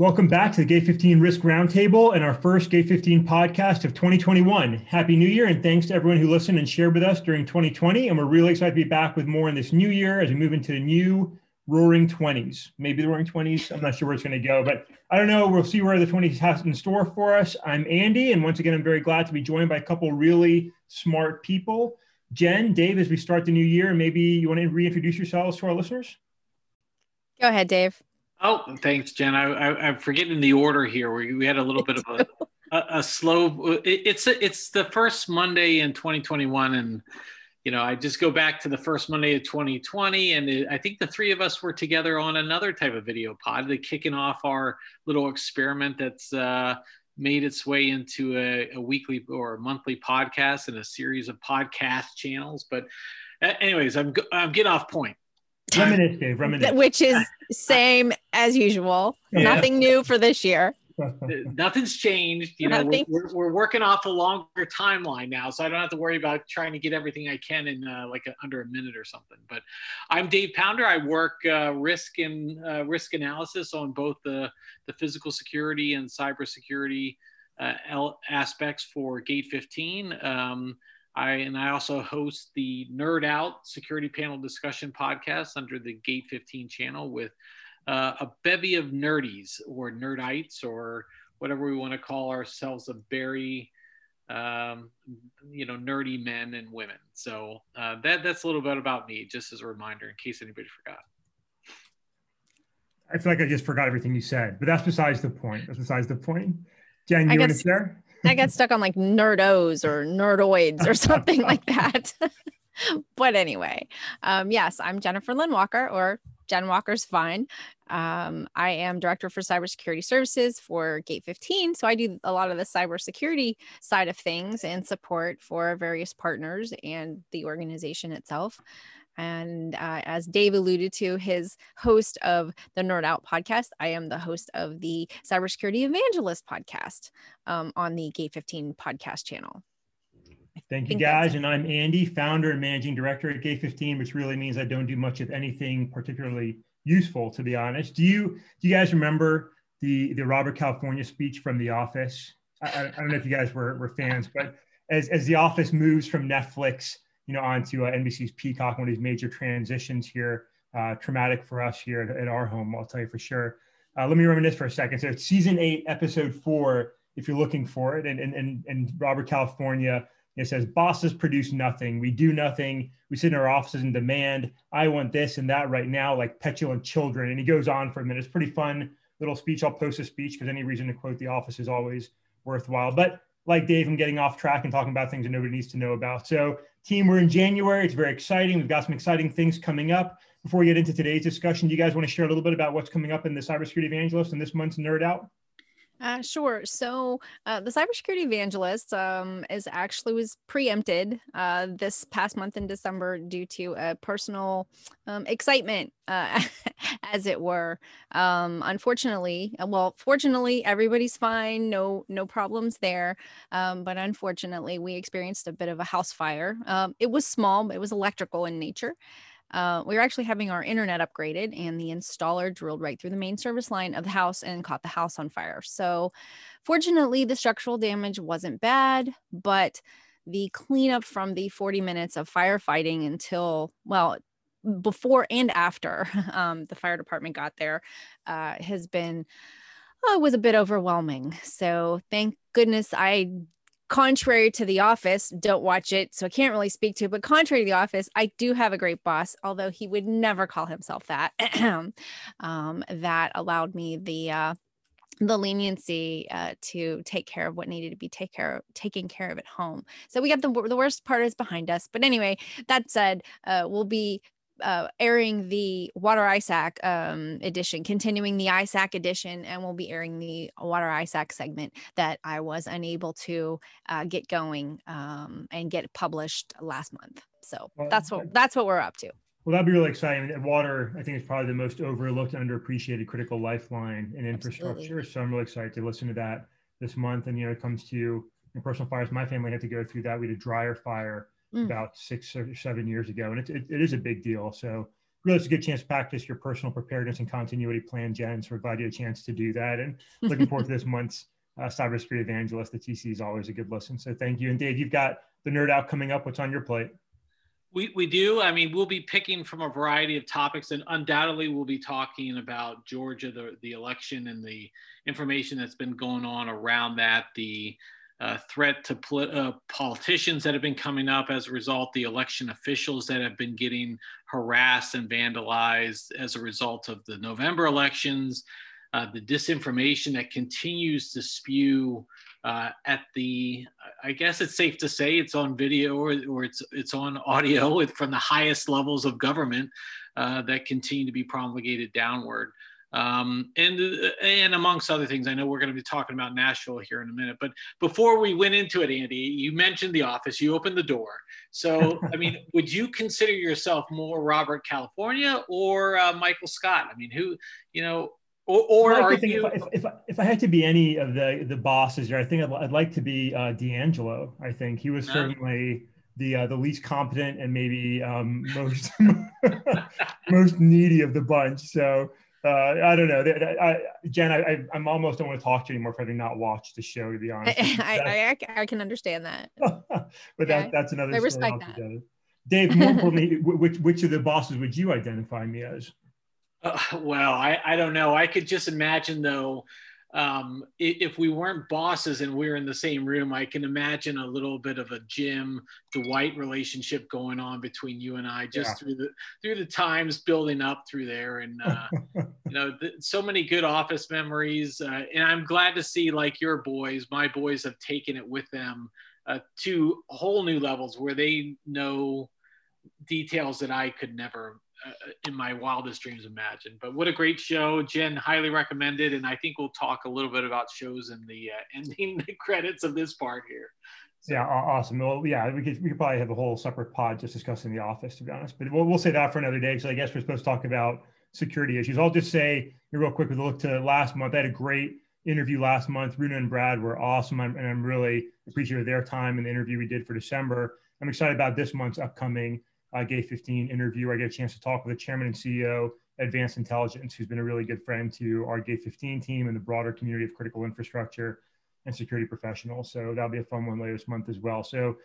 Welcome back to the Gate 15 Risk Roundtable and our first Gate 15 podcast of 2021. Happy New Year, and thanks to everyone who listened and shared with us during 2020. And we're really excited to be back with more in this new year as we move into the new roaring 20s. Maybe the roaring 20s. I'm not sure where it's going to go, but I don't know. We'll see where the 20s has in store for us. I'm Andy, and once again, I'm very glad to be joined by a couple really smart people. Jen, Dave, as we start the new year, maybe you want to reintroduce yourselves to our listeners? Go ahead, Dave. Oh, thanks, Jen. I'm forgetting the order here. We had a little bit of a slow. It's the first Monday in 2021, and you know, I just go back to the first Monday of 2020, and I think the three of us were together on another type of video pod, kicking off our little experiment that's made its way into a weekly or a monthly podcast and a series of podcast channels. But, anyways, I'm getting off point. Reminisce, Dave, reminisce. Which is same as usual. Yeah. Nothing new for this year. Nothing's changed. You know, we're working off a longer timeline now, so I don't have to worry about trying to get everything I can in under a minute or something. But I'm Dave Pounder. I work risk and risk analysis on both the physical security and cybersecurity aspects for Gate 15. I also host the Nerd Out Security Panel Discussion Podcast under the Gate 15 channel with a bevy of nerdies or nerdites or whatever we want to call ourselves, a very, nerdy men and women. So that's a little bit about me, just as a reminder in case anybody forgot. I feel like I just forgot everything you said, but that's besides the point. Jen, do you want to share? I got stuck on like nerdos or nerdoids or something like that. But anyway, yes, I'm Jennifer Lynn Walker, or Jen Walker's fine. I am Director for Cybersecurity Services for Gate 15. So I do a lot of the cybersecurity side of things and support for various partners and the organization itself. And as Dave alluded to, his host of the Nerd Out podcast, I am the host of the Cybersecurity Evangelist podcast on the Gate 15 podcast channel. Thank you, guys. And I'm Andy, founder and managing director at Gate 15, which really means I don't do much of anything particularly useful, to be honest. Do you guys remember the Robert California speech from The Office? I don't know if you guys were fans, but as The Office moves from Netflix onto NBC's Peacock, one of these major transitions here, traumatic for us here at our home, I'll tell you for sure. Let me reminisce for a second. So it's season 8, episode 4, if you're looking for it. And Robert California, it says, bosses produce nothing. We do nothing. We sit in our offices and demand, I want this and that right now, like petulant children. And he goes on for a minute. It's a pretty fun little speech. I'll post a speech because any reason to quote The Office is always worthwhile. But like Dave, I'm getting off track and talking about things that nobody needs to know about. So team, we're in January. It's very exciting. We've got some exciting things coming up. Before we get into today's discussion, do you guys want to share a little bit about what's coming up in the Cybersecurity Evangelist and this month's Nerd Out? Sure. So the Cybersecurity Evangelist was preempted this past month in December due to a personal excitement, as it were. Fortunately, everybody's fine. No problems there. But unfortunately, we experienced a bit of a house fire. It was small. It was electrical in nature. We were actually having our internet upgraded, and the installer drilled right through the main service line of the house and caught the house on fire. So fortunately, the structural damage wasn't bad, but the cleanup from the 40 minutes of firefighting before and after the fire department got there was a bit overwhelming. So thank goodness contrary to The Office, don't watch it, so I can't really speak to it, but contrary to The Office, I do have a great boss, although he would never call himself that, that allowed me the leniency to take care of what needed to be taken care of at home. So we got the worst part is behind us. But anyway, that said, we'll be airing the water ISAC edition, continuing the ISAC edition, and we'll be airing the water ISAC segment that I was unable to get going and get published last month. So that's what we're up to. Well, that'd be really exciting. And water, I think, is probably the most overlooked and underappreciated critical lifeline in infrastructure. So I'm really excited to listen to that this month. And it comes to personal fires. My family had to go through that. We had a dryer fire about 6 or 7 years ago. And it is a big deal. So really it's a good chance to practice your personal preparedness and continuity plan, Jen. So we're glad you had a chance to do that. And looking forward to this month's Cybersecurity Evangelist. The TC is always a good listen. So thank you. And Dave, you've got the Nerd Out coming up. What's on your plate? We do. I mean, we'll be picking from a variety of topics, and undoubtedly we'll be talking about Georgia, the election and the information that's been going on around that, the threat to politicians that have been coming up as a result, the election officials that have been getting harassed and vandalized as a result of the November elections, the disinformation that continues to spew at the, I guess it's safe to say it's on video or it's on audio from the highest levels of government that continue to be promulgated downward. And amongst other things, I know we're going to be talking about Nashville here in a minute, but before we went into it, Andy, you mentioned the office, you opened the door. So, I mean, would you consider yourself more Robert California or Michael Scott? I mean, who, you know, or are you? If I had to be any of the bosses here, I think I'd like to be D'Angelo. I think he was certainly the least competent and maybe most needy of the bunch. So, I don't know. Jen, I'm almost don't want to talk to you anymore for having not watched the show, to be honest. I can understand that. But yeah, that's another story. I respect that. Dave, more importantly, which of the bosses would you identify me as? Well, I don't know. I could just imagine, though, if we weren't bosses and we were in the same room, I can imagine a little bit of a Jim Dwight relationship going on between you and I, just through the times building up through there, and you know, so many good office memories. And I'm glad to see, like your boys, my boys have taken it with them to whole new levels where they know details that I could never. In my wildest dreams imagine. But what a great show, Jen, highly recommended. And I think we'll talk a little bit about shows in the ending the credits of this part here. So. Yeah, awesome. Well, yeah, we could probably have a whole separate pod just discussing The Office, to be honest, but we'll say that for another day. So I guess we're supposed to talk about security issues. I'll just say real quick with a look to last month. I had a great interview last month. Runa and Brad were awesome. And I'm really appreciative of their time and the interview we did for December. I'm excited about this month's upcoming Gate 15 interview. I get a chance to talk with the chairman and CEO, Advanced Intelligence, who's been a really good friend to our Gate 15 team and the broader community of critical infrastructure and security professionals. So that'll be a fun one later this month as well. So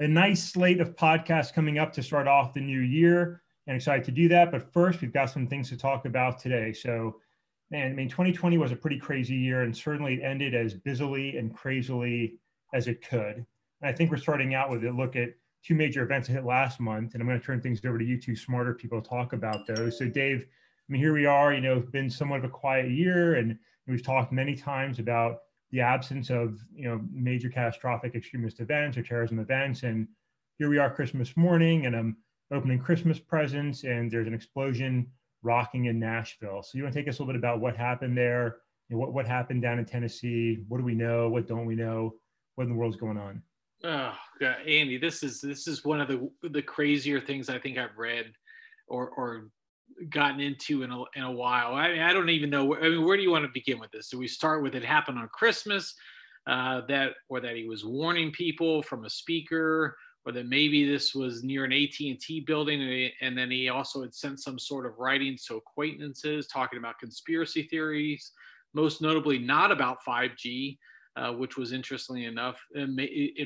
a nice slate of podcasts coming up to start off the new year, and excited to do that. But first, we've got some things to talk about today. So, man, I mean, 2020 was a pretty crazy year, and certainly it ended as busily and crazily as it could. And I think we're starting out with a look at two major events that hit last month, and I'm going to turn things over to you two smarter people to talk about those. So Dave, I mean, here we are, you know, it's been somewhat of a quiet year, and we've talked many times about the absence of, you know, major catastrophic extremist events or terrorism events. And here we are Christmas morning, and I'm opening Christmas presents, and there's an explosion rocking in Nashville. So you want to take us a little bit about what happened there, you know, what happened down in Tennessee? What do we know? What don't we know? What in the world's going on? Oh God, Andy, this is one of the crazier things I think I've read or gotten into in a while. I mean, I don't even know. Where do you want to begin with this? Do we start with it happened on Christmas, that he was warning people from a speaker, or that maybe this was near an AT&T building, and then he also had sent some sort of writings to acquaintances talking about conspiracy theories, most notably not about 5G. Which was interestingly enough in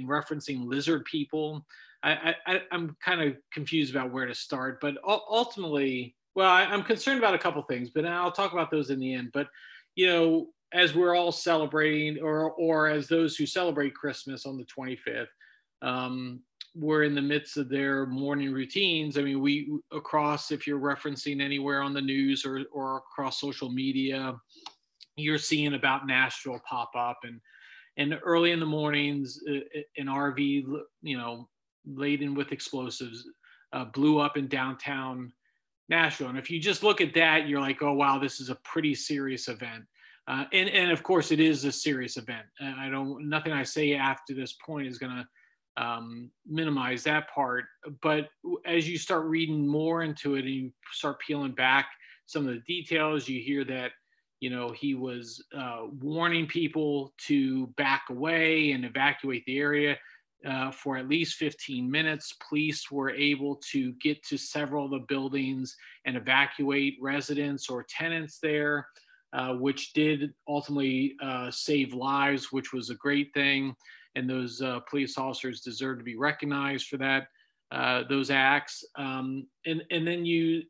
referencing lizard people. I'm kind of confused about where to start, but ultimately, well, I'm concerned about a couple things, but I'll talk about those in the end. But, you know, as we're all celebrating or as those who celebrate Christmas on the 25th, we're in the midst of their morning routines. I mean, if you're referencing anywhere on the news or across social media, you're seeing about Nashville pop up and early in the mornings, an RV, you know, laden with explosives blew up in downtown Nashville. And if you just look at that, you're like, oh, wow, this is a pretty serious event. And of course, it is a serious event. And nothing I say after this point is going to minimize that part. But as you start reading more into it and you start peeling back some of the details, you hear that, you know, he was warning people to back away and evacuate the area. for at least 15 minutes. Police were able to get to several of the buildings and evacuate residents or tenants there, which did ultimately save lives, which was a great thing. And those police officers deserve to be recognized for that, those acts. And then you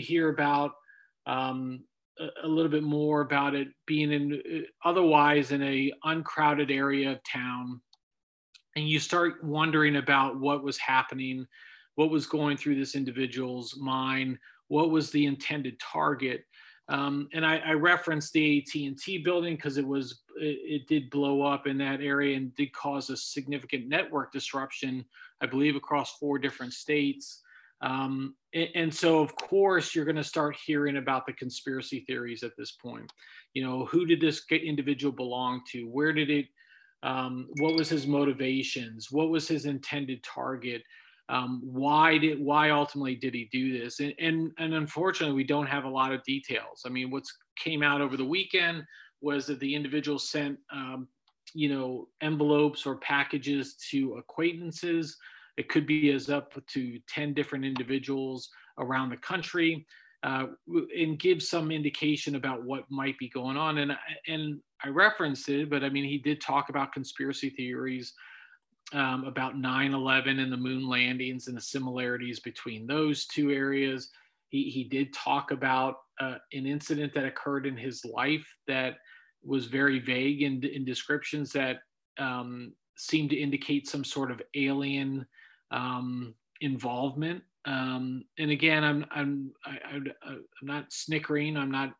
hear about a little bit more about it being in otherwise in a uncrowded area of town. And you start wondering about what was happening, what was going through this individual's mind, what was the intended target. And I referenced the AT&T building because it did blow up in that area and did cause a significant network disruption, I believe, across 4 different states. And so, of course, you're going to start hearing about the conspiracy theories at this point. You know, who did this individual belong to? Where did it? What was his motivations? What was his intended target? Why ultimately did he do this? And unfortunately, we don't have a lot of details. I mean, what came out over the weekend was that the individual sent, envelopes or packages to acquaintances. It could be as up to 10 different individuals around the country, and give some indication about what might be going on. And I referenced it, but I mean, he did talk about conspiracy theories about 9/11 and the moon landings and the similarities between those two areas. He did talk about an incident that occurred in his life that was very vague in descriptions that seemed to indicate some sort of alien involvement. And again, I'm not snickering. I'm not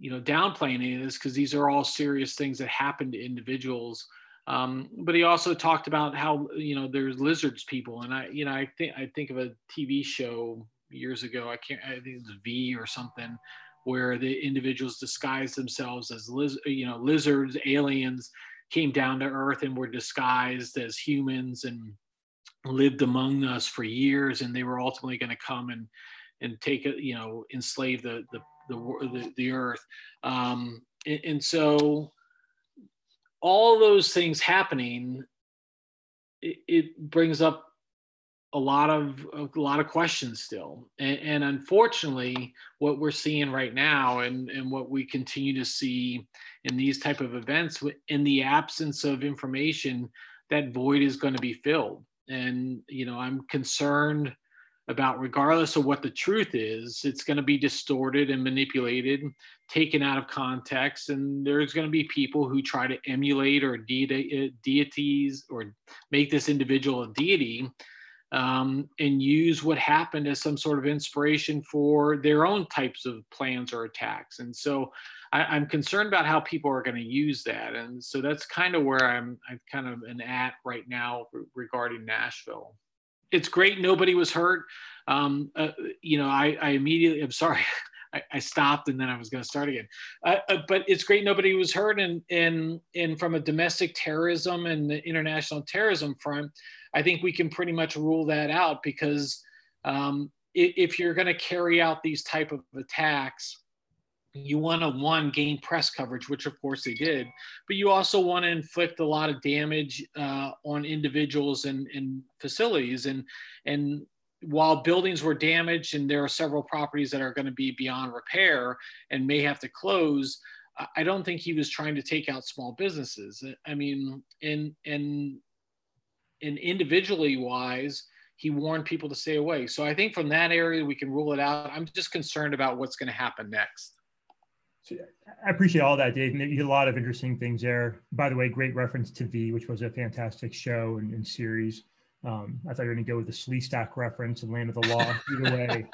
downplaying any of this, because these are all serious things that happen to individuals. But he also talked about how, there's lizards people. And I think of a TV show years ago, I think it was V or something, where the individuals disguised themselves as lizards, aliens, came down to earth and were disguised as humans and lived among us for years. And they were ultimately going to come and take it, enslave the earth. And so all those things happening, it brings up a lot of questions still. And unfortunately, what we're seeing right now and what we continue to see in these type of events, in the absence of information, that void is going to be filled. And, I'm concerned about, regardless of what the truth is, it's going to be distorted and manipulated, taken out of context, and there's going to be people who try to emulate or deities or make this individual a deity, and use what happened as some sort of inspiration for their own types of plans or attacks. And so I'm concerned about how people are going to use that. And so that's kind of where I'm kind of at right now regarding Nashville. It's great nobody was hurt. I immediately, I'm sorry, I stopped and then I was going to start again. But it's great nobody was hurt. And from a domestic terrorism and the international terrorism front, I think we can pretty much rule that out, because if you're going to carry out these type of attacks, you want to, one, gain press coverage, which of course they did, but you also want to inflict a lot of damage on individuals and facilities. And while buildings were damaged and there are several properties that are going to be beyond repair and may have to close, I don't think he was trying to take out small businesses. I mean, and individually wise, he warned people to stay away. So I think from that area, we can rule it out. I'm just concerned about what's going to happen next. I appreciate all that, Dave. You did a lot of interesting things there. By the way, great reference to V, which was a fantastic show and series. I thought you were going to go with the Sleestack reference and Land of the Law. Either way,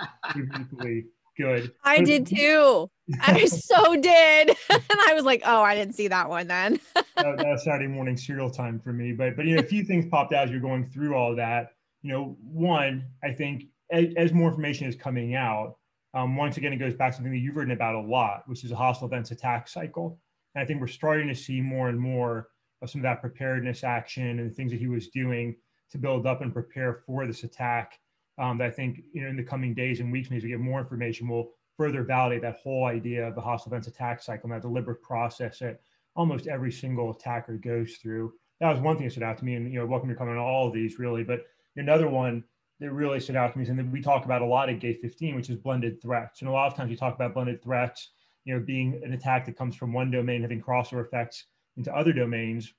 equally good. I did too. I so did. And I was like, oh, I didn't see that one then. That was Saturday morning serial time for me. But a few things popped out as you're going through all that. One, I think as more information is coming out, once again, it goes back to something that you've written about a lot, which is a hostile events attack cycle. And I think we're starting to see more and more of some of that preparedness action and the things that he was doing to build up and prepare for this attack. That I think, in the coming days and weeks, and as we get more information, will further validate that whole idea of the hostile events attack cycle and that deliberate process that almost every single attacker goes through. that was one thing that stood out to me. And, you know, welcome to coming on all of these really, but another one that really stood out to me is something that we talk about a lot at Gate 15, which is blended threats. And a lot of times you talk about blended threats, you know, being an attack that comes from one domain, having crossover effects into other domains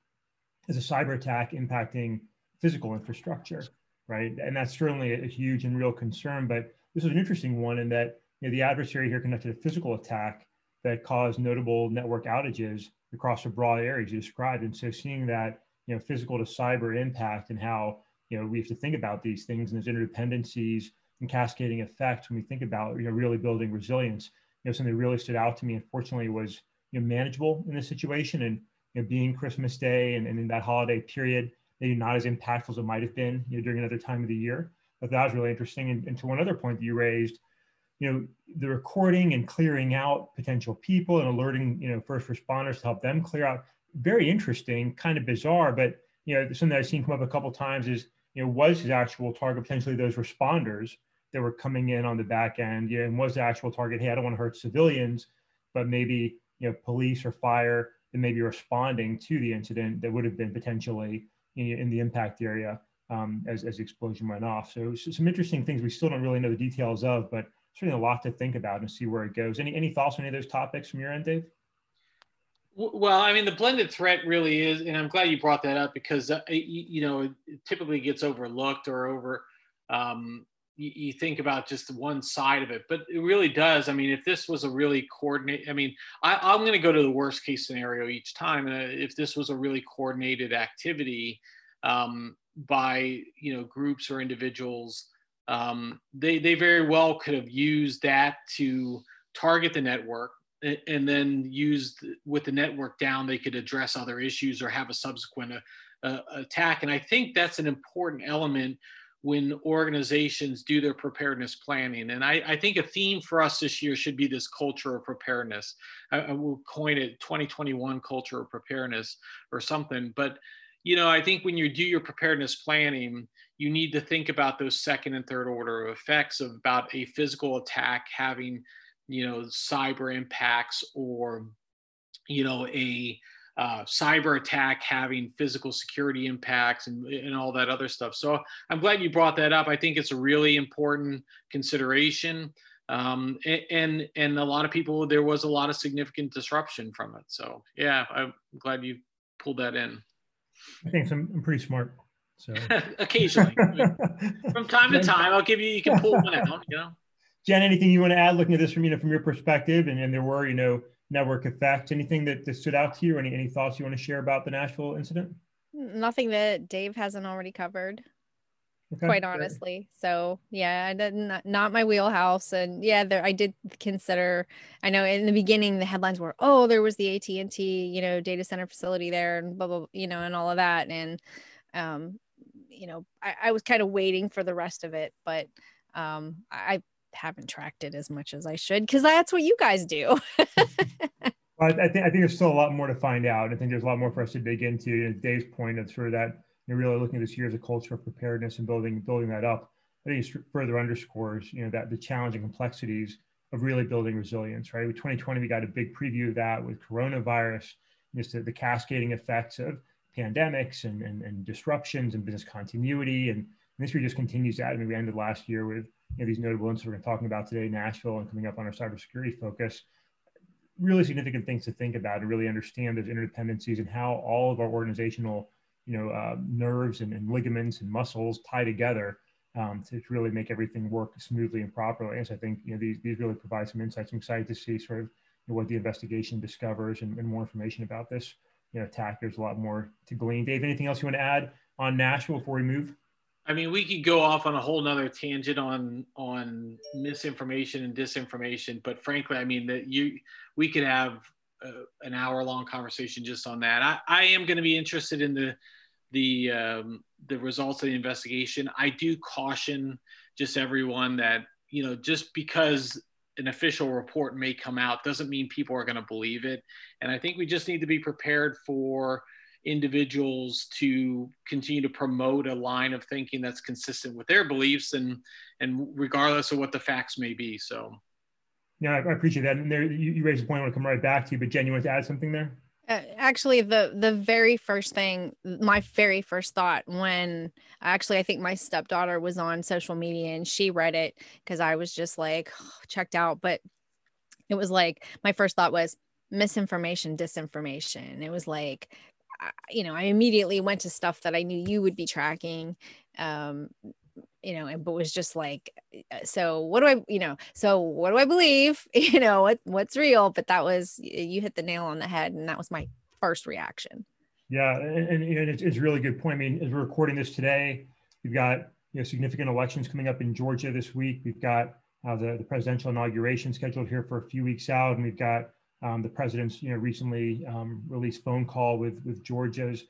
as a cyber attack impacting physical infrastructure, right? And that's certainly a huge and real concern, but this is an interesting one in that, you know, the adversary here conducted a physical attack that caused notable network outages across a broad area you described. And so seeing that, you know, physical to cyber impact and how, you know, we have to think about these things and those interdependencies and cascading effects when we think about, you know, really building resilience. You know, something that really stood out to me, unfortunately, was, you know, manageable in this situation. And, you know, being Christmas Day and in that holiday period, maybe not as impactful as it might have been, you know, during another time of the year. But that was really interesting. And to one other point that you raised, you know, the recording and clearing out potential people and alerting, you know, first responders to help them clear out. Very interesting, kind of bizarre, but, you know, something that I've seen come up a couple of times is, you know, was his actual target potentially those responders that were coming in on the back end, you know, and was the actual target, hey, I don't want to hurt civilians, but maybe, you know, police or fire that may be responding to the incident that would have been potentially in the impact area as the explosion went off. So some interesting things we still don't really know the details of, but certainly a lot to think about and see where it goes. Any thoughts on any of those topics from your end, Dave? Well, I mean, the blended threat really is, and I'm glad you brought that up because, you know, it typically gets overlooked or over, you think about just one side of it, but it really does. I mean, if this was a really coordinated, I mean, I'm going to go to the worst case scenario each time. And if this was a really coordinated activity by, you know, groups or individuals, they very well could have used that to target the network. And then used with the network down, they could address other issues or have a subsequent attack. And I think that's an important element when organizations do their preparedness planning. And I think a theme for us this year should be this culture of preparedness. I will coin it 2021 culture of preparedness or something. But, you know, I think when you do your preparedness planning, you need to think about those second and third order effects of about a physical attack having, you know, cyber impacts or, you know, a cyber attack having physical security impacts and all that other stuff. So I'm glad you brought that up. I think it's a really important consideration. And a lot of people, there was a lot of significant disruption from it. So yeah, I'm glad you pulled that in. I think I'm pretty smart. So occasionally, I mean, from time to time, I'll give you, you can pull one out, you know. Jen, anything you want to add looking at this from, you know, from your perspective and there were, you know, network effects, anything that stood out to you? Any thoughts you want to share about the Nashville incident? Nothing that Dave hasn't already covered, okay, quite honestly. So yeah, not my wheelhouse. And yeah, I did consider, I know in the beginning, the headlines were, oh, there was the AT&T, you know, data center facility there and blah, blah, you know, and all of that. And, you know, I was kind of waiting for the rest of it, but I haven't tracked it as much as I should because that's what you guys do. Well, I think there's still a lot more to find out. I think there's a lot more for us to dig into. You know, Dave's point of sort of that you're really looking at this year as a culture of preparedness and building that up. I think it further underscores, you know, that the challenge and complexities of really building resilience. Right, with 2020 we got a big preview of that with coronavirus, just the cascading effects of pandemics and disruptions and business continuity. And this year just continues that. I mean, we ended last year with, you know, these notable incidents we're talking about today, Nashville, and coming up on our cybersecurity focus. Really significant things to think about and really understand those interdependencies and how all of our organizational, you know, nerves and ligaments and muscles tie together to really make everything work smoothly and properly. And so I think, you know, these really provide some insights. I'm excited to see sort of, you know, what the investigation discovers and more information about this, you know, attack. There's a lot more to glean. Dave, anything else you want to add on Nashville before we move? I mean, we could go off on a whole nother tangent on misinformation and disinformation, but frankly, I mean, that we could have an hour-long conversation just on that. I am going to be interested in the results of the investigation. I do caution just everyone that, you know, just because an official report may come out doesn't mean people are going to believe it, and I think we just need to be prepared for individuals to continue to promote a line of thinking that's consistent with their beliefs and regardless of what the facts may be. So yeah, I appreciate that. And there you raised a point I want to come right back to you, but Jen, you want to add something there? Actually, the very first thing, my very first thought when actually I think my stepdaughter was on social media and she read it because I was just like checked out. But it was like my first thought was misinformation, disinformation. It was like, you know, I immediately went to stuff that I knew you would be tracking, you know, and but was just like, so what do I, you know, so what do I believe, you know, what's real? But that was, you hit the nail on the head, and that was my first reaction. Yeah, and it's a really good point. I mean, as we're recording this today, we've got, you know, significant elections coming up in Georgia this week. We've got the presidential inauguration scheduled here for a few weeks out, and we've got the president's, you know, recently released phone call with Georgia's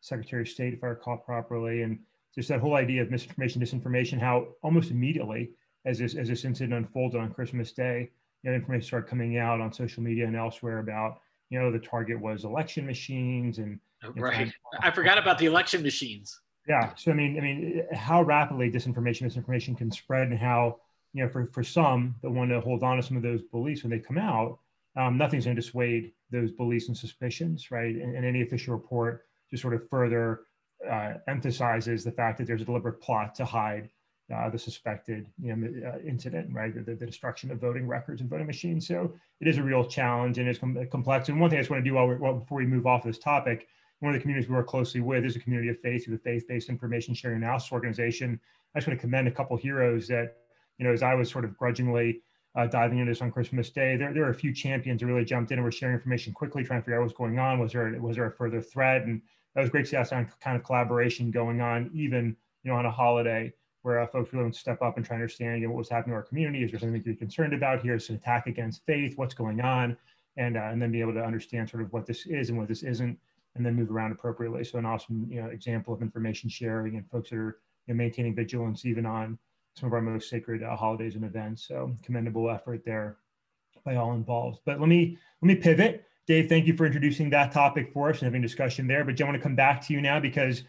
Secretary of State, if I recall properly, and just that whole idea of misinformation, disinformation, how almost immediately as this incident unfolded on Christmas Day, you know, information started coming out on social media and elsewhere about, you know, the target was election machines and— Right. I forgot about the election machines. Yeah. So, I mean, how rapidly disinformation, misinformation can spread, and how, you know, for some that want to hold on to some of those beliefs when they come out, nothing's going to dissuade those beliefs and suspicions, right? And any official report just sort of further emphasizes the fact that there's a deliberate plot to hide the suspected, you know, incident, right? The destruction of voting records and voting machines. So it is a real challenge, and it's complex. And one thing I just want to do before we move off this topic, one of the communities we work closely with is a community of faith, through the faith-based information sharing analysis organization. I just want to commend a couple heroes that, you know, as I was sort of grudgingly diving into this on Christmas Day, there are a few champions who really jumped in and were sharing information quickly, trying to figure out what's going on. Was there a further threat? And that was great to see that kind of collaboration going on, even, you know, on a holiday where folks really want to step up and try to understand, you know, what was happening to our community. Is there something that you're concerned about here? Is it an attack against faith? What's going on? And then be able to understand sort of what this is and what this isn't, and then move around appropriately. So an awesome, you know, example of information sharing and folks that are, you know, maintaining vigilance even on some of our most sacred holidays and events. So commendable effort there by all involved. But let me pivot. Dave, thank you for introducing that topic for us and having discussion there. But Jen, I want to come back to you now, because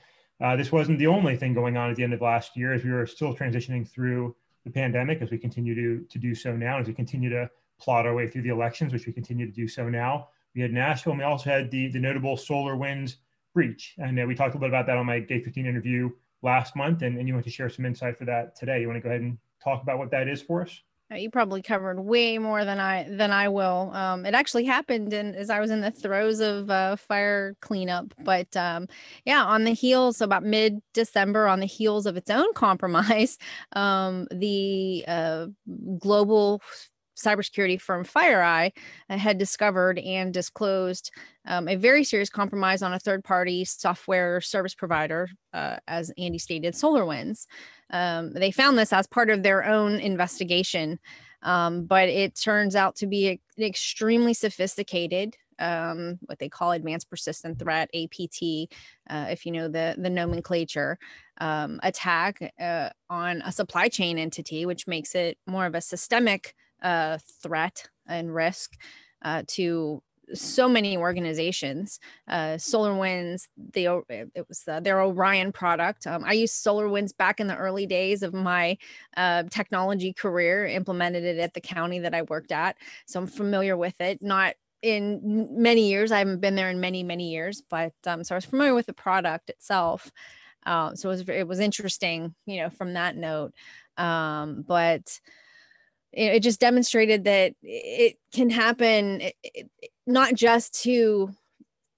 this wasn't the only thing going on at the end of last year, as we were still transitioning through the pandemic, as we continue to do so now, as we continue to plot our way through the elections, which we continue to do so now. We had Nashville, and we also had the notable SolarWinds breach. And we talked a little bit about that on my Gate 15 interview last month, and you want to share some insight for that today. You want to go ahead and talk about what that is for us? You probably covered way more than I will. It actually happened as I was in the throes of fire cleanup, but yeah, on the heels, about mid-December, on the heels of its own compromise, the global cybersecurity firm FireEye had discovered and disclosed a very serious compromise on a third-party software service provider, as Andy stated, SolarWinds. They found this as part of their own investigation, but it turns out to be an extremely sophisticated, what they call advanced persistent threat, APT, if you know the nomenclature, attack on a supply chain entity, which makes it more of a systemic threat and risk to so many organizations. SolarWinds, their Orion product. I used SolarWinds back in the early days of my technology career, implemented it at the county that I worked at. So I'm familiar with it. Not in many years. I haven't been there in many, many years, but so I was familiar with the product itself. So it was interesting, you know, from that note. But it just demonstrated that it can happen not just to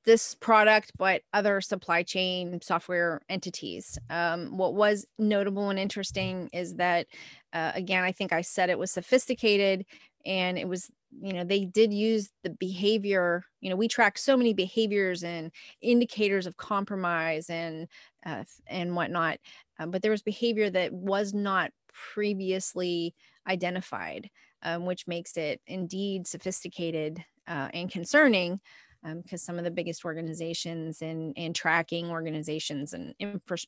this product, but other supply chain software entities. What was notable and interesting is that, again, I think I said it was sophisticated, and it was, you know, they did use the behavior. You know, we track so many behaviors and indicators of compromise and whatnot, but there was behavior that was not previously identified, which makes it indeed sophisticated and concerning, because some of the biggest organizations and tracking organizations and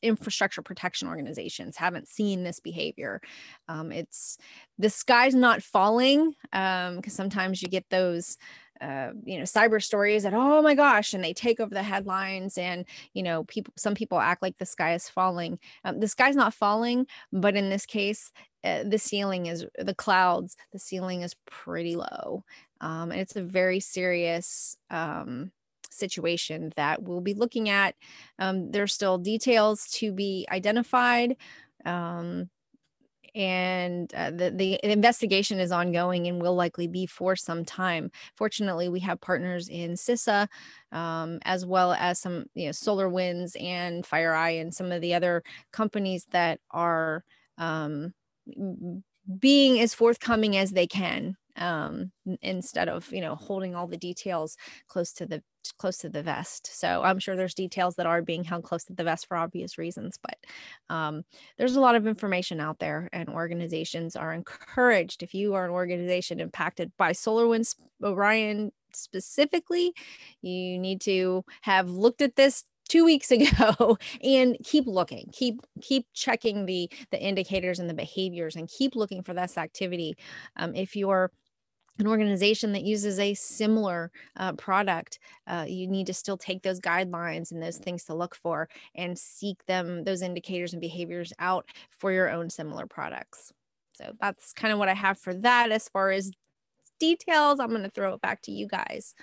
infrastructure protection organizations haven't seen this behavior. The sky's not falling, because sometimes you get those you know, cyber stories that, oh my gosh, and they take over the headlines, and, you know, some people act like the sky is falling. The sky's not falling, but in this case, the ceiling is, the clouds, the ceiling is pretty low. And it's a very serious situation that we'll be looking at. There's still details to be identified. And the investigation is ongoing and will likely be for some time. Fortunately, we have partners in CISA, as well as some, SolarWinds and FireEye and some of the other companies that are being as forthcoming as they can, instead of, holding all the details close to the vest. So I'm sure there's details that are being held close to the vest for obvious reasons, but there's a lot of information out there, and organizations are encouraged. If you are an organization impacted by SolarWinds, Orion specifically, you need to have looked at this 2 weeks ago and keep looking, keep checking the indicators and the behaviors, and keep looking for this activity. If you're an organization that uses a similar product, you need to still take those guidelines and those things to look for and seek them, those indicators and behaviors out for your own similar products. So that's kind of what I have for that. As far as details, I'm going to throw it back to you guys.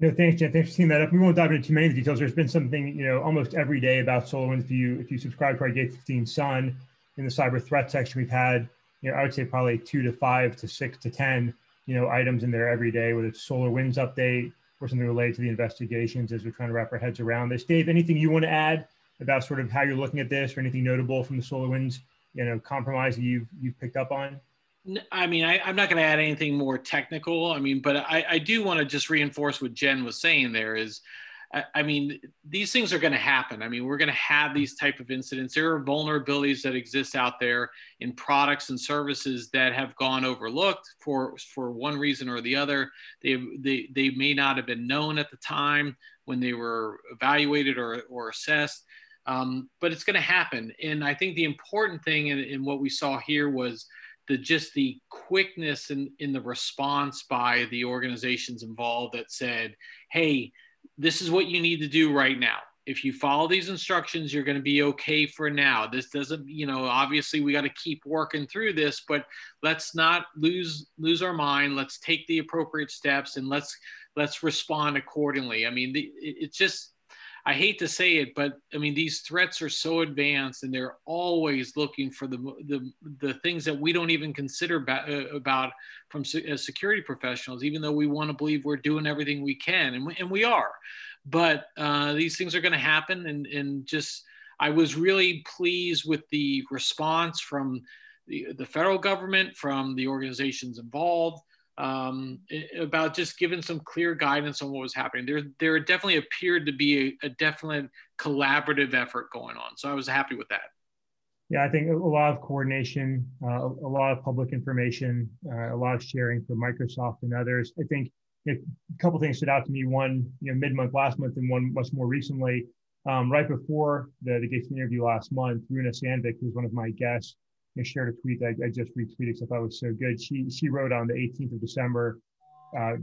No, thanks, Jen. Thanks for seeing that up. We won't dive into too many of the details. There's been something, almost every day about SolarWinds. If you subscribe to our Gate 15 Sun in the cyber threat section, we've had, I would say probably 2 to 5 to 6 to 10, items in there every day, whether it's SolarWinds update or something related to the investigations as we're trying to wrap our heads around this. Dave, anything you want to add about sort of how you're looking at this, or anything notable from the SolarWinds, compromise that you've picked up on? I mean, I'm not going to add anything more technical. But I do want to just reinforce what Jen was saying there is, these things are going to happen. We're going to have these type of incidents. There are vulnerabilities that exist out there in products and services that have gone overlooked for one reason or the other. They may not have been known at the time when they were evaluated or assessed, but it's going to happen. And I think the important thing in what we saw here was the quickness in the response by the organizations involved that said, hey, this is what you need to do right now. If you follow these instructions, you're going to be okay for now. This doesn't, obviously we got to keep working through this, but let's not lose our mind. Let's take the appropriate steps and let's respond accordingly. It's just, I hate to say it, but these threats are so advanced, and they're always looking for the things that we don't even consider about from as security professionals, even though we want to believe we're doing everything we can, and we are. But these things are going to happen, and I was really pleased with the response from the federal government, from the organizations involved, about just giving some clear guidance on what was happening. There definitely appeared to be a definite collaborative effort going on. So I was happy with that. Yeah, I think a lot of coordination, a lot of public information, a lot of sharing from Microsoft and others. I think a couple things stood out to me. One, mid-month last month, and one much more recently. Right before the Gates interview last month, Runa Sandvik, who's one of my guests, shared a tweet that I just retweeted because I thought it was so good. She wrote on the 18th of December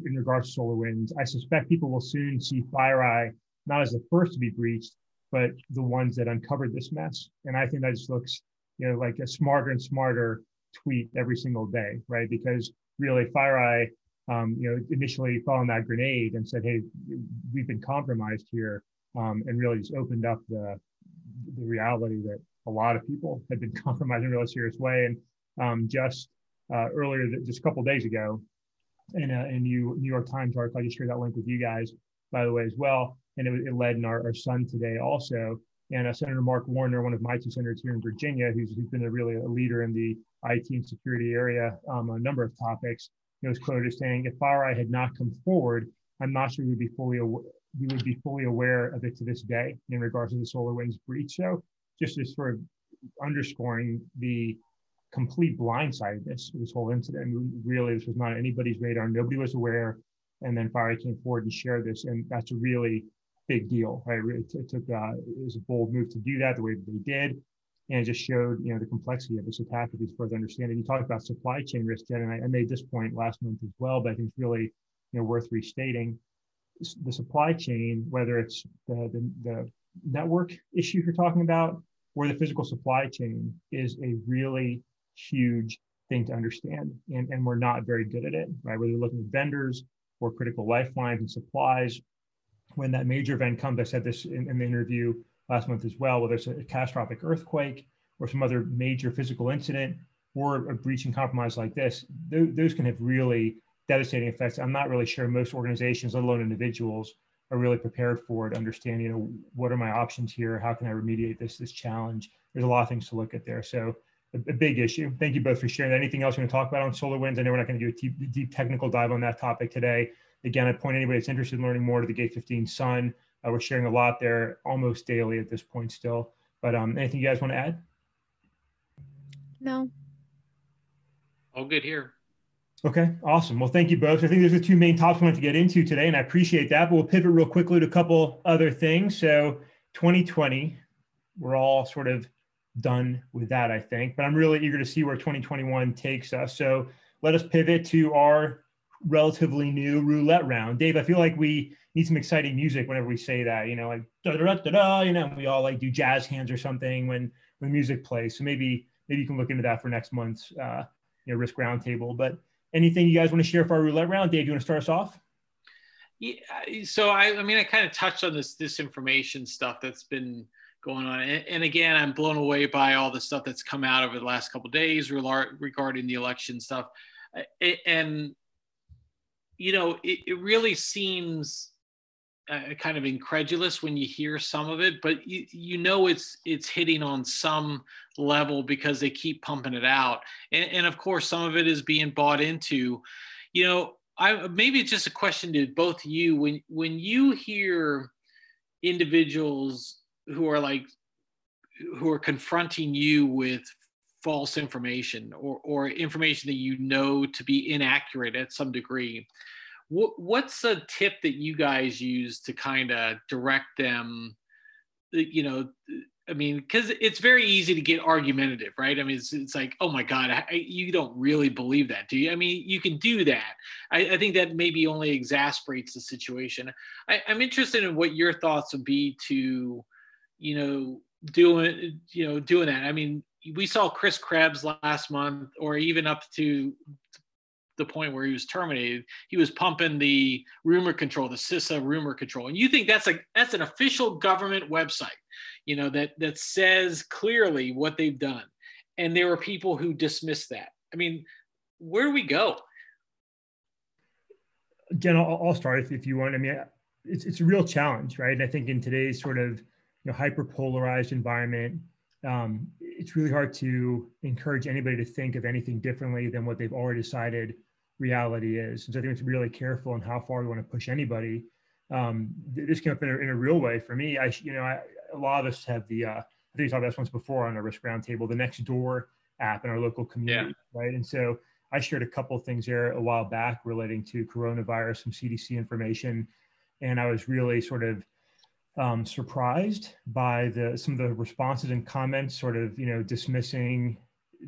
in regards to SolarWinds, I suspect people will soon see FireEye not as the first to be breached, but the ones that uncovered this mess. And I think that just looks, like a smarter and smarter tweet every single day, right? Because really FireEye, initially fell on that grenade and said, hey, we've been compromised here, and really just opened up the reality that a lot of people had been compromised in a really serious way. And just a couple of days ago, in New York Times article, I just shared that link with you guys, by the way, as well. And it led in our Sun today also. And Senator Mark Warner, one of my two senators here in Virginia, who's been a leader in the IT and security area on a number of topics, was quoted as saying, if FireEye had not come forward, I'm not sure we would be fully aware of it to this day in regards to the SolarWinds breach. So just as sort of underscoring the complete blindsidedness of this whole incident. Really, this was not on anybody's radar. Nobody was aware. And then FireEye came forward and shared this. And that's a really big deal, right? It was a bold move to do that the way that they did. And it just showed, the complexity of this attack, if you further understand it. You talked about supply chain risk, Jen, and I made this point last month as well, but I think it's really, worth restating. The supply chain, whether it's the network issue you're talking about, or the physical supply chain, is a really huge thing to understand. And we're not very good at it, right? Whether you're looking at vendors or critical lifelines and supplies, when that major event comes, I said this in the interview last month as well, whether it's a catastrophic earthquake or some other major physical incident or a breach and compromise like this, those can have really devastating effects. I'm not really sure most organizations, let alone individuals, are really prepared for it, understanding, you know, what are my options here? How can I remediate this challenge? There's a lot of things to look at there. So a big issue. Thank you both for sharing that. Anything else you want to talk about on SolarWinds? I know we're not going to do a deep technical dive on that topic today. Again, I point anybody that's interested in learning more to the Gate 15 Sun. We're sharing a lot there almost daily at this point still. But anything you guys want to add? No. All good here. Okay, awesome. Well, thank you both. I think those are the two main topics we wanted to get into today, and I appreciate that. But we'll pivot real quickly to a couple other things. So 2020, we're all sort of done with that, I think. But I'm really eager to see where 2021 takes us. So let us pivot to our relatively new roulette round. Dave, I feel like we need some exciting music whenever we say that, you know, like da-da-da-da-da, you know, we all like do jazz hands or something when music plays. So maybe you can look into that for next month's you know, Risk Roundtable. But anything you guys want to share for our roulette round? Dave, you want to start us off? Yeah, so I mean, I kind of touched on this disinformation stuff that's been going on. And again, I'm blown away by all the stuff that's come out over the last couple of days regarding the election stuff. And, you know, it really seems kind of incredulous when you hear some of it, but you know it's hitting on some level because they keep pumping it out, and of course some of it is being bought into. You know, maybe it's just a question to both of you. When you hear individuals who are confronting you with false information or information that you know to be inaccurate at some degree, what's a tip that you guys use to kind of direct them, you know, I mean, because it's very easy to get argumentative, right? I mean, it's like, oh my God, you don't really believe that, do you? I mean, you can do that. I think that maybe only exasperates the situation. I'm interested in what your thoughts would be to, doing that. I mean, we saw Chris Krebs last month, or even up to the point where he was terminated, he was pumping the rumor control, the CISA rumor control. And you think that's an official government website, you know, that says clearly what they've done. And there were people who dismissed that. I mean, where do we go? Jen, I'll start if you want. I mean, it's a real challenge, right? And I think in today's sort of, you know, hyper-polarized environment, it's really hard to encourage anybody to think of anything differently than what they've already decided reality is. And so I think it's really careful on how far we want to push anybody. This came up in a real way for me. A lot of us have the, I think we talked about this once before on our Risk Roundtable, the Nextdoor app in our local community, right? And so I shared a couple of things there a while back relating to coronavirus, some CDC information. And I was really sort of surprised by some of the responses and comments, sort of, you know, dismissing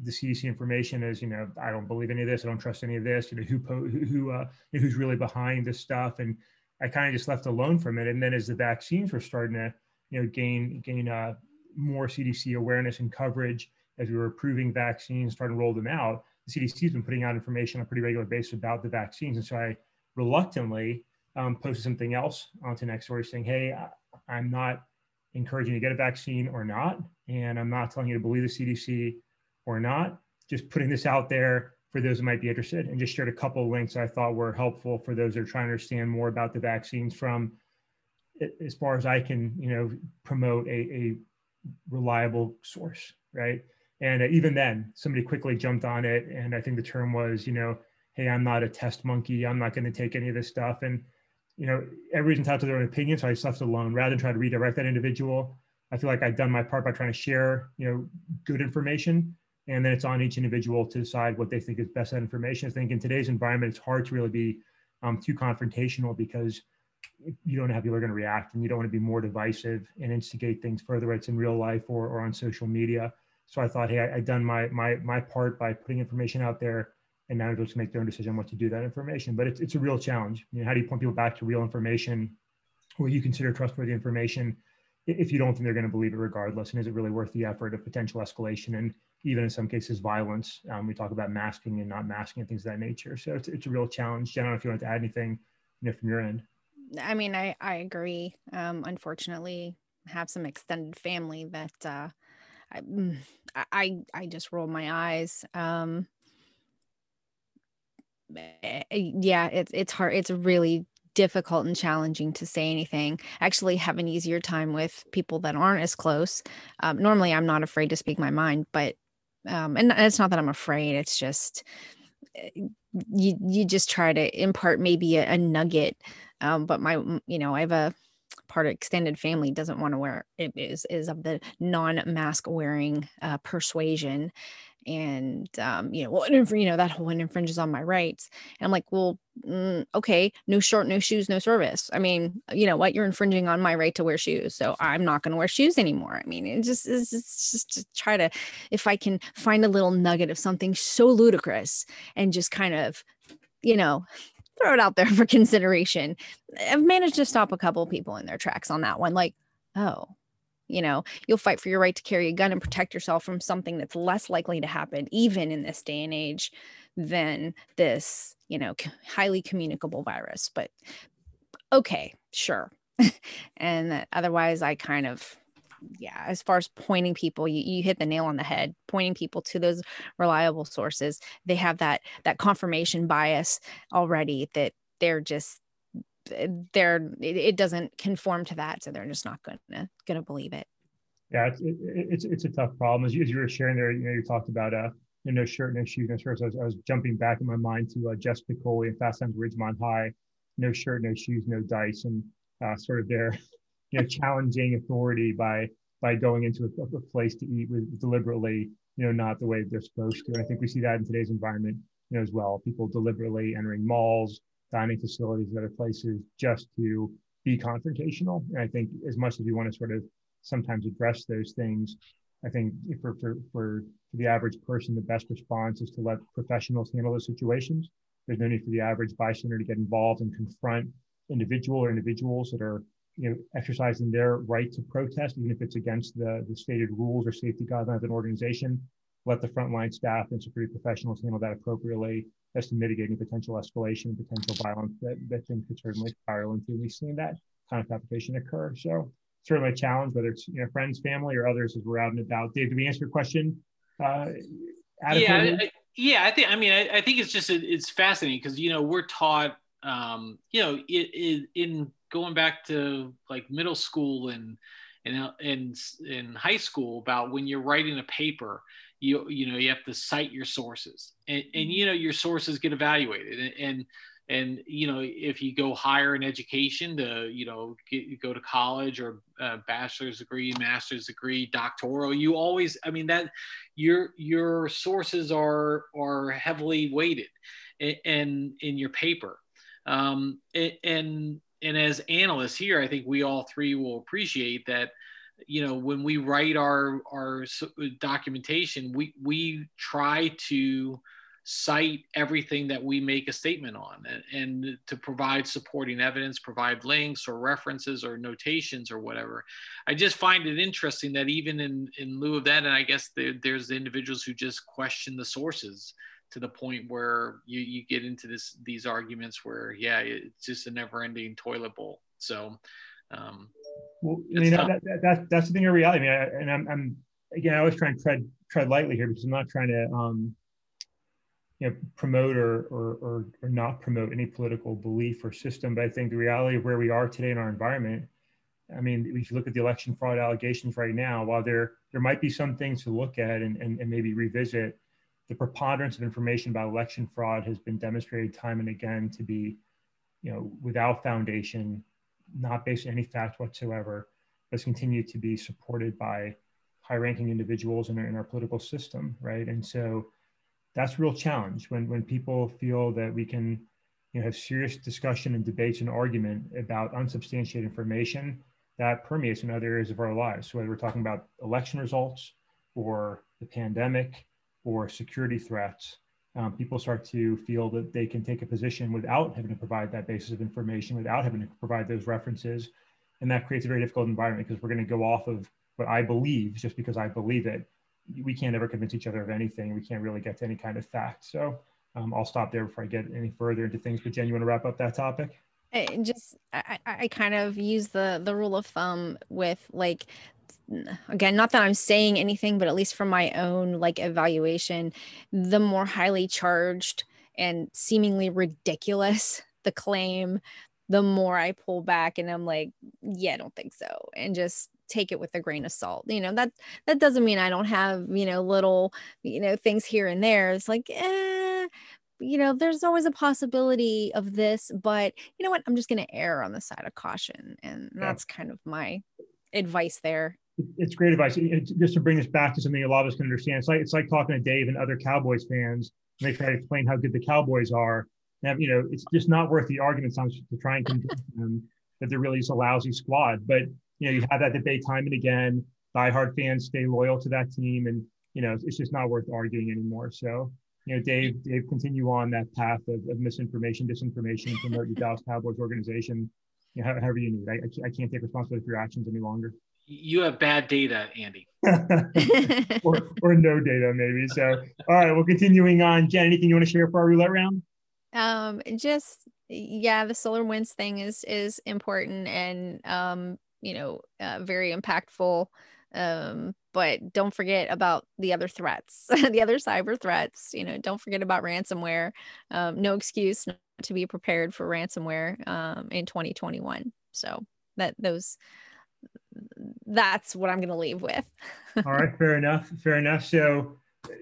the CDC information as, you know, I don't believe any of this, I don't trust any of this, you know, who's really behind this stuff. And I kind of just left alone from it. And then as the vaccines were starting to, you know, gain more CDC awareness and coverage, as we were approving vaccines, starting to roll them out, the CDC's been putting out information on a pretty regular basis about the vaccines. And so I reluctantly posted something else onto Nextdoor saying, hey, I'm not encouraging you to get a vaccine or not, and I'm not telling you to believe the CDC or not, just putting this out there for those who might be interested, and just shared a couple of links I thought were helpful for those that are trying to understand more about the vaccines from, as far as I can, you know, promote a reliable source, right? And even then, somebody quickly jumped on it, and I think the term was, you know, hey, I'm not a test monkey, I'm not going to take any of this stuff. And you know, everybody's entitled to their own opinion, so I just left it alone rather than try to redirect that individual. I feel like I've done my part by trying to share, you know, good information, and then it's on each individual to decide what they think is best information. I think in today's environment, it's hard to really be too confrontational because you don't know how people are going to react, and you don't want to be more divisive and instigate things further, whether it's in real life or on social media. So I thought, hey, I've done my part by putting information out there. And now they'll just make their own decision what to do with that information. But it's a real challenge. You know, how do you point people back to real information, or you consider trustworthy information, if you don't think they're going to believe it regardless? And is it really worth the effort of potential escalation and even in some cases violence. We talk about masking and not masking and things of that nature. So it's a real challenge. Jen, I don't know if you want to add anything, you know, from your end. I mean, I agree. Unfortunately, have some extended family that I just roll my eyes. Yeah, it's hard. It's really difficult and challenging to say anything. I actually have an easier time with people that aren't as close. Normally, I'm not afraid to speak my mind, but and it's not that I'm afraid. It's just you just try to impart maybe a nugget. But I have a part of extended family doesn't want to wear it, is of the non-mask wearing persuasion, and that whole infringes on my rights. And I'm like, well, okay, no shirt, no shoes, no service. I mean, you know what? You're infringing on my right to wear shoes, so I'm not going to wear shoes anymore. I mean, it's just to try to, if I can find a little nugget of something so ludicrous and just kind of, throw it out there for consideration. I've managed to stop a couple of people in their tracks on that one. Like, you'll fight for your right to carry a gun and protect yourself from something that's less likely to happen, even in this day and age, than this, highly communicable virus. But okay, sure. And otherwise, I kind of, as far as pointing people, you hit the nail on the head, pointing people to those reliable sources. They have that confirmation bias already, that it doesn't conform to that. So they're just not going to believe it. Yeah. It's a tough problem. As you were sharing there, you talked about, no shirt, no shoes, no service. I was jumping back in my mind to Jessica Coley and Fast Times at Ridgemont High, no shirt, no shoes, no dice. And sort of their challenging authority by going into a place to eat with deliberately, not the way they're supposed to. And I think we see that in today's environment, as well. People deliberately entering malls, dining facilities, and other places just to be confrontational. And I think as much as we want to sort of sometimes address those things, I think for the average person, the best response is to let professionals handle those situations. There's no need for the average bystander to get involved and confront individuals that are exercising their right to protest, even if it's against the stated rules or safety guidelines of an organization. Let the frontline staff and security professionals handle that appropriately as to mitigate any potential escalation and potential violence that things could certainly spiral into. We've seen that kind of application occur. So certainly a challenge, whether it's friends, family, or others as we're out and about. Dave, did we answer your question adequately? Yeah, I think. I mean, I think it's just it's fascinating because we're taught in going back to like middle school and high school about when you're writing a paper, you have to cite your sources and your sources get evaluated and if you go higher in education to go to college or bachelor's degree, master's degree, doctoral, you always, I mean, that your sources are heavily weighted in your paper. And as analysts here, I think we all three will appreciate that, when we write our documentation, we try to cite everything that we make a statement on and to provide supporting evidence, provide links or references or notations or whatever. I just find it interesting that even in lieu of that, and I guess there's individuals who just question the sources to the point where you get into these arguments where, yeah, it's just a never-ending toilet bowl. So, that's the thing of reality. I mean, I always try and tread lightly here because I'm not trying to, promote or not promote any political belief or system. But I think the reality of where we are today in our environment, I mean, if you look at the election fraud allegations right now, while there might be some things to look at and maybe revisit, the preponderance of information about election fraud has been demonstrated time and again to be, without foundation, not based on any fact whatsoever, but has continued to be supported by high-ranking individuals in our political system, right? And so that's a real challenge when people feel that we can, have serious discussion and debates and argument about unsubstantiated information that permeates in other areas of our lives. So whether we're talking about election results or the pandemic, or security threats, people start to feel that they can take a position without having to provide that basis of information, without having to provide those references. And that creates a very difficult environment because we're going to go off of what I believe, just because I believe it, we can't ever convince each other of anything. We can't really get to any kind of fact. So I'll stop there before I get any further into things. But Jen, you want to wrap up that topic? I kind of use the rule of thumb with, like, again, not that I'm saying anything, but at least from my own like evaluation, the more highly charged and seemingly ridiculous the claim, the more I pull back and I'm like, yeah, I don't think so. And just take it with a grain of salt. You know, that doesn't mean I don't have, you know, little, you know, things here and there. It's like, you know, there's always a possibility of this, but you know what, I'm just going to err on the side of caution. And that's kind of my advice there. It's great advice. Just to bring this back to something a lot of us can understand. It's like talking to Dave and other Cowboys fans. And they try to explain how good the Cowboys are. Now, you know, it's just not worth the argument sometimes to try and convince them that they're really just a lousy squad. But, you know, you have that debate time and again. Diehard fans stay loyal to that team. And, you know, it's just not worth arguing anymore. So, you know, Dave, continue on that path of misinformation, disinformation, promote your Dallas Cowboys organization, you know, however you need. I can't take responsibility for your actions any longer. You have bad data, Andy. or no data, maybe. So, all right, well, continuing on. Jen, anything you want to share for our roulette round? The SolarWinds thing is important and, very impactful. But don't forget about the other threats, the other cyber threats. You know, don't forget about ransomware. No excuse not to be prepared for ransomware in 2021. So that's what I'm going to leave with. All right, fair enough. So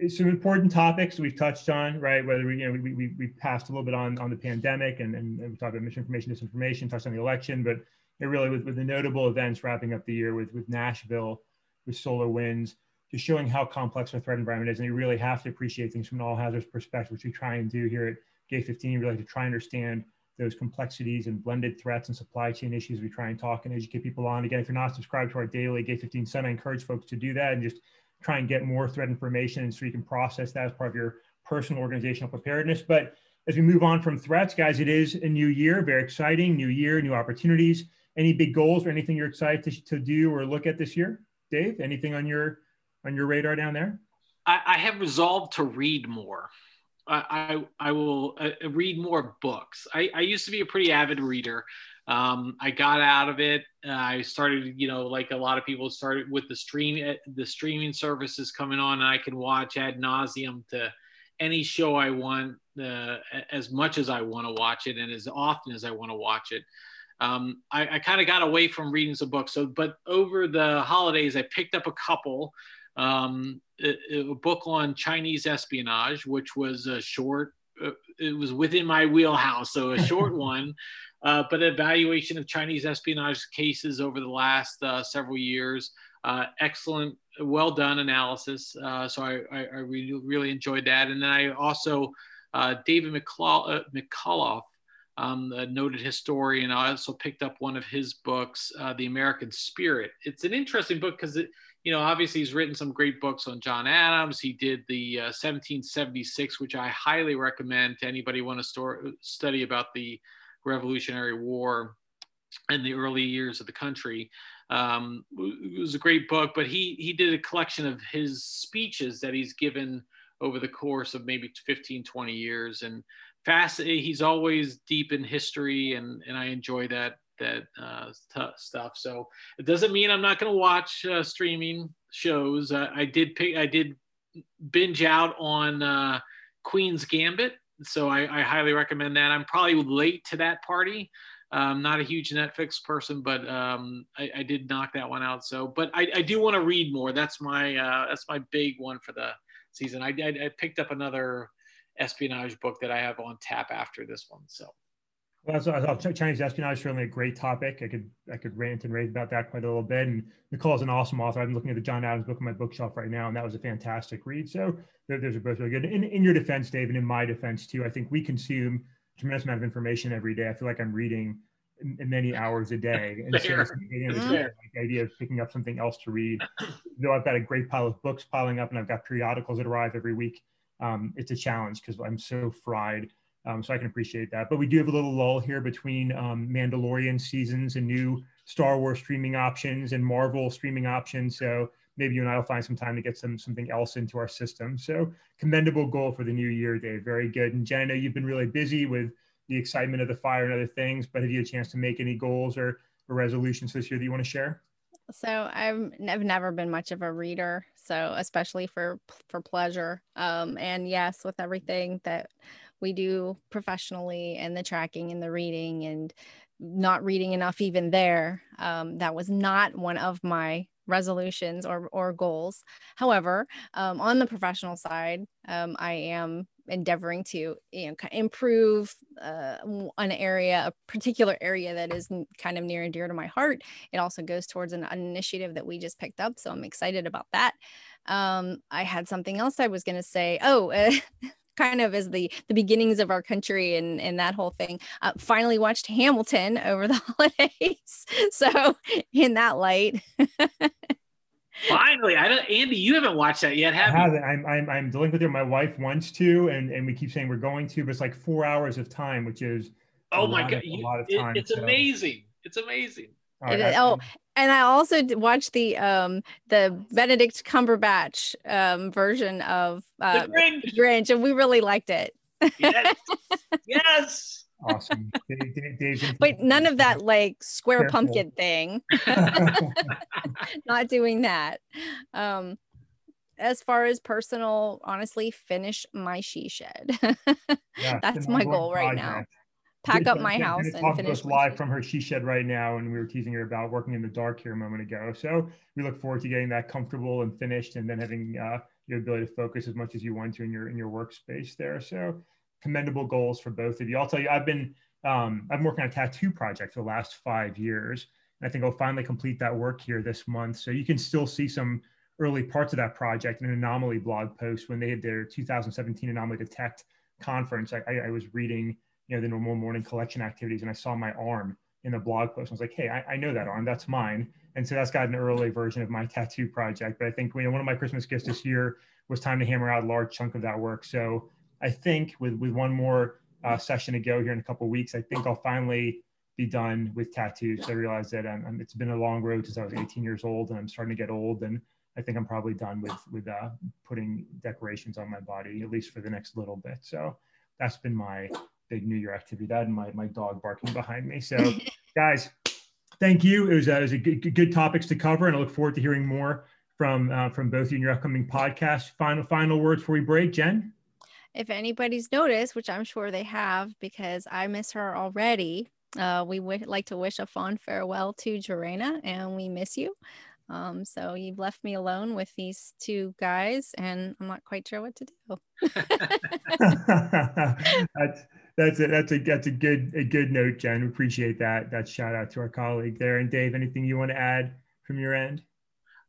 some important topics we've touched on, right? Whether we passed a little bit on the pandemic and we talked about misinformation, disinformation, touched on the election, but it really with the notable events wrapping up the year with Nashville, with SolarWinds, just showing how complex our threat environment is, and you really have to appreciate things from an all hazards perspective, which we try and do here at Gate 15. We like to try and understand those complexities and blended threats and supply chain issues. We try and talk and educate people on. Again, if you're not subscribed to our daily Gate 15 Sun, I encourage folks to do that and just try and get more threat information so you can process that as part of your personal organizational preparedness. But as we move on from threats, guys, it is a new year, very exciting, new year, new opportunities. Any big goals or anything you're excited to do or look at this year? Dave, anything on your radar down there? I have resolved to read more. I will read more books. I used to be a pretty avid reader. I got out of it. I started, you know, like a lot of people started with the streaming services coming on, and I can watch ad nauseum to any show I want, as much as I want to watch it and as often as I want to watch it. I kind of got away from reading some books. So, but over the holidays, I picked up a couple. A book on Chinese espionage, which was a short, it was within my wheelhouse, so a short one, but an evaluation of Chinese espionage cases over the last several years. Excellent, well done analysis. So I really enjoyed that. And then I also, David McCullough, a noted historian, I also picked up one of his books, The American Spirit. It's an interesting book because it, you know, obviously he's written some great books on John Adams. He did the 1776, which I highly recommend to anybody who wants to study about the Revolutionary War and the early years of the country. It was a great book, but he did a collection of his speeches that he's given over the course of maybe 15, 20 years. And fascinating, he's always deep in history, and I enjoy that stuff. So it doesn't mean I'm not going to watch streaming shows. I did binge out on Queen's Gambit. So I highly recommend that. I'm probably late to that party. I'm not a huge Netflix person, but I did knock that one out. So, but I do want to read more. That's my big one for the season. I picked up another espionage book that I have on tap after this one. So. Well, Chinese espionage is certainly a great topic. I could rant and rave about that quite a little bit. And Nicole's an awesome author. I'm looking at the John Adams book on my bookshelf right now, and that was a fantastic read. So those are both really good. In your defense, Dave, and in my defense too, I think we consume a tremendous amount of information every day. I feel like I'm reading many hours a day. And so the idea of picking up something else to read, though I've got a great pile of books piling up, and I've got periodicals that arrive every week. It's a challenge because I'm so fried. So I can appreciate that. But we do have a little lull here between Mandalorian seasons and new Star Wars streaming options and Marvel streaming options. So maybe you and I will find some time to get something else into our system. So commendable goal for the new year, Dave. Very good. And Jen, I know you've been really busy with the excitement of the fire and other things, but have you had a chance to make any goals or resolutions this year that you want to share? So I've never been much of a reader, so especially for pleasure. And yes, with everything that we do professionally and the tracking and the reading and not reading enough even there, that was not one of my resolutions or goals. However, on the professional side, I am endeavoring to improve a particular area that is kind of near and dear to my heart. It also goes towards an initiative that we just picked up, so I'm excited about that. I had something else I was going to say. Kind of as the beginnings of our country and that whole thing. Finally watched Hamilton over the holidays. So in that light. Finally, Andy, you haven't watched that yet, have you? I haven't. I'm delinquent there. My wife wants to, and we keep saying we're going to, but it's like 4 hours of time, which is a lot of time. It's so amazing. It's amazing. And I also watched the Benedict Cumberbatch version of The Grinch, and we really liked it. Yes. Yes. Awesome. Dave, but none of that like square careful. Pumpkin thing. Not doing that. As far as personal, honestly, finish my she shed. Yeah, that's my goal right now. Pack up my house and finish live from her she shed right now, and we were teasing her about working in the dark here a moment ago. So we look forward to getting that comfortable and finished, and then having your ability to focus as much as you want to in your workspace there. So commendable goals for both of you. I'll tell you, I've been working on a tattoo project for the last 5 years, and I think I'll finally complete that work here this month. So you can still see some early parts of that project in an Anomaly blog post when they had their 2017 Anomaly Detect conference. I was reading, the normal morning collection activities, and I saw my arm in the blog post. I was like, hey, I know that arm, that's mine. And so that's got an early version of my tattoo project. But I think one of my Christmas gifts this year was time to hammer out a large chunk of that work. So I think with one more session to go here in a couple of weeks, I think I'll finally be done with tattoos. So I realized that it's been a long road since I was 18 years old, and I'm starting to get old. And I think I'm probably done with putting decorations on my body, at least for the next little bit. So that's been my big New Year activity, that and my dog barking behind me. So guys, thank you. It was a good topics to cover, and I look forward to hearing more from both of you in your upcoming podcast. Final words before we break, Jen? If anybody's noticed, which I'm sure they have, because I miss her already, we would like to wish a fond farewell to Jorena, and we miss you. So you've left me alone with these two guys, and I'm not quite sure what to do. That's a good note, Jen. We appreciate that shout out to our colleague there. And Dave, anything you want to add from your end?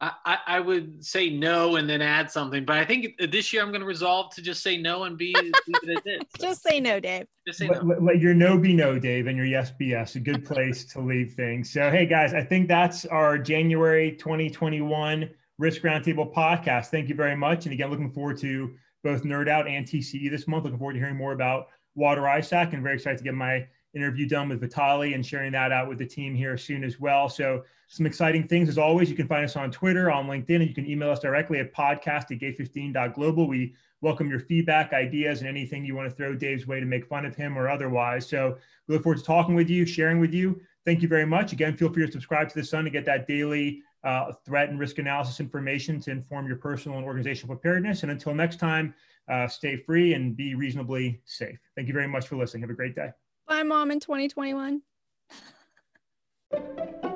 I would say no and then add something, but I think this year I'm going to resolve to just say no and be leave it as it. So. Just say no, Dave. Just say no. Let your no be no, Dave, and your yes be yes. A good place to leave things. So, hey, guys, I think that's our January 2021 Risk Roundtable podcast. Thank you very much. And again, looking forward to both Nerd Out and TCE this month. Looking forward to hearing more about water ISAC, and very excited to get my interview done with Vitali and sharing that out with the team here soon as well. So some exciting things as always. You can find us on Twitter, on LinkedIn, and you can email us directly at podcast@gate15.global. We welcome your feedback, ideas, and anything you want to throw Dave's way to make fun of him or otherwise. So we look forward to talking with you, sharing with you. Thank you very much. Again, feel free to subscribe to The Sun to get that daily threat and risk analysis information to inform your personal and organizational preparedness. And until next time, stay free and be reasonably safe. Thank you very much for listening. Have a great day. Bye, Mom, in 2021.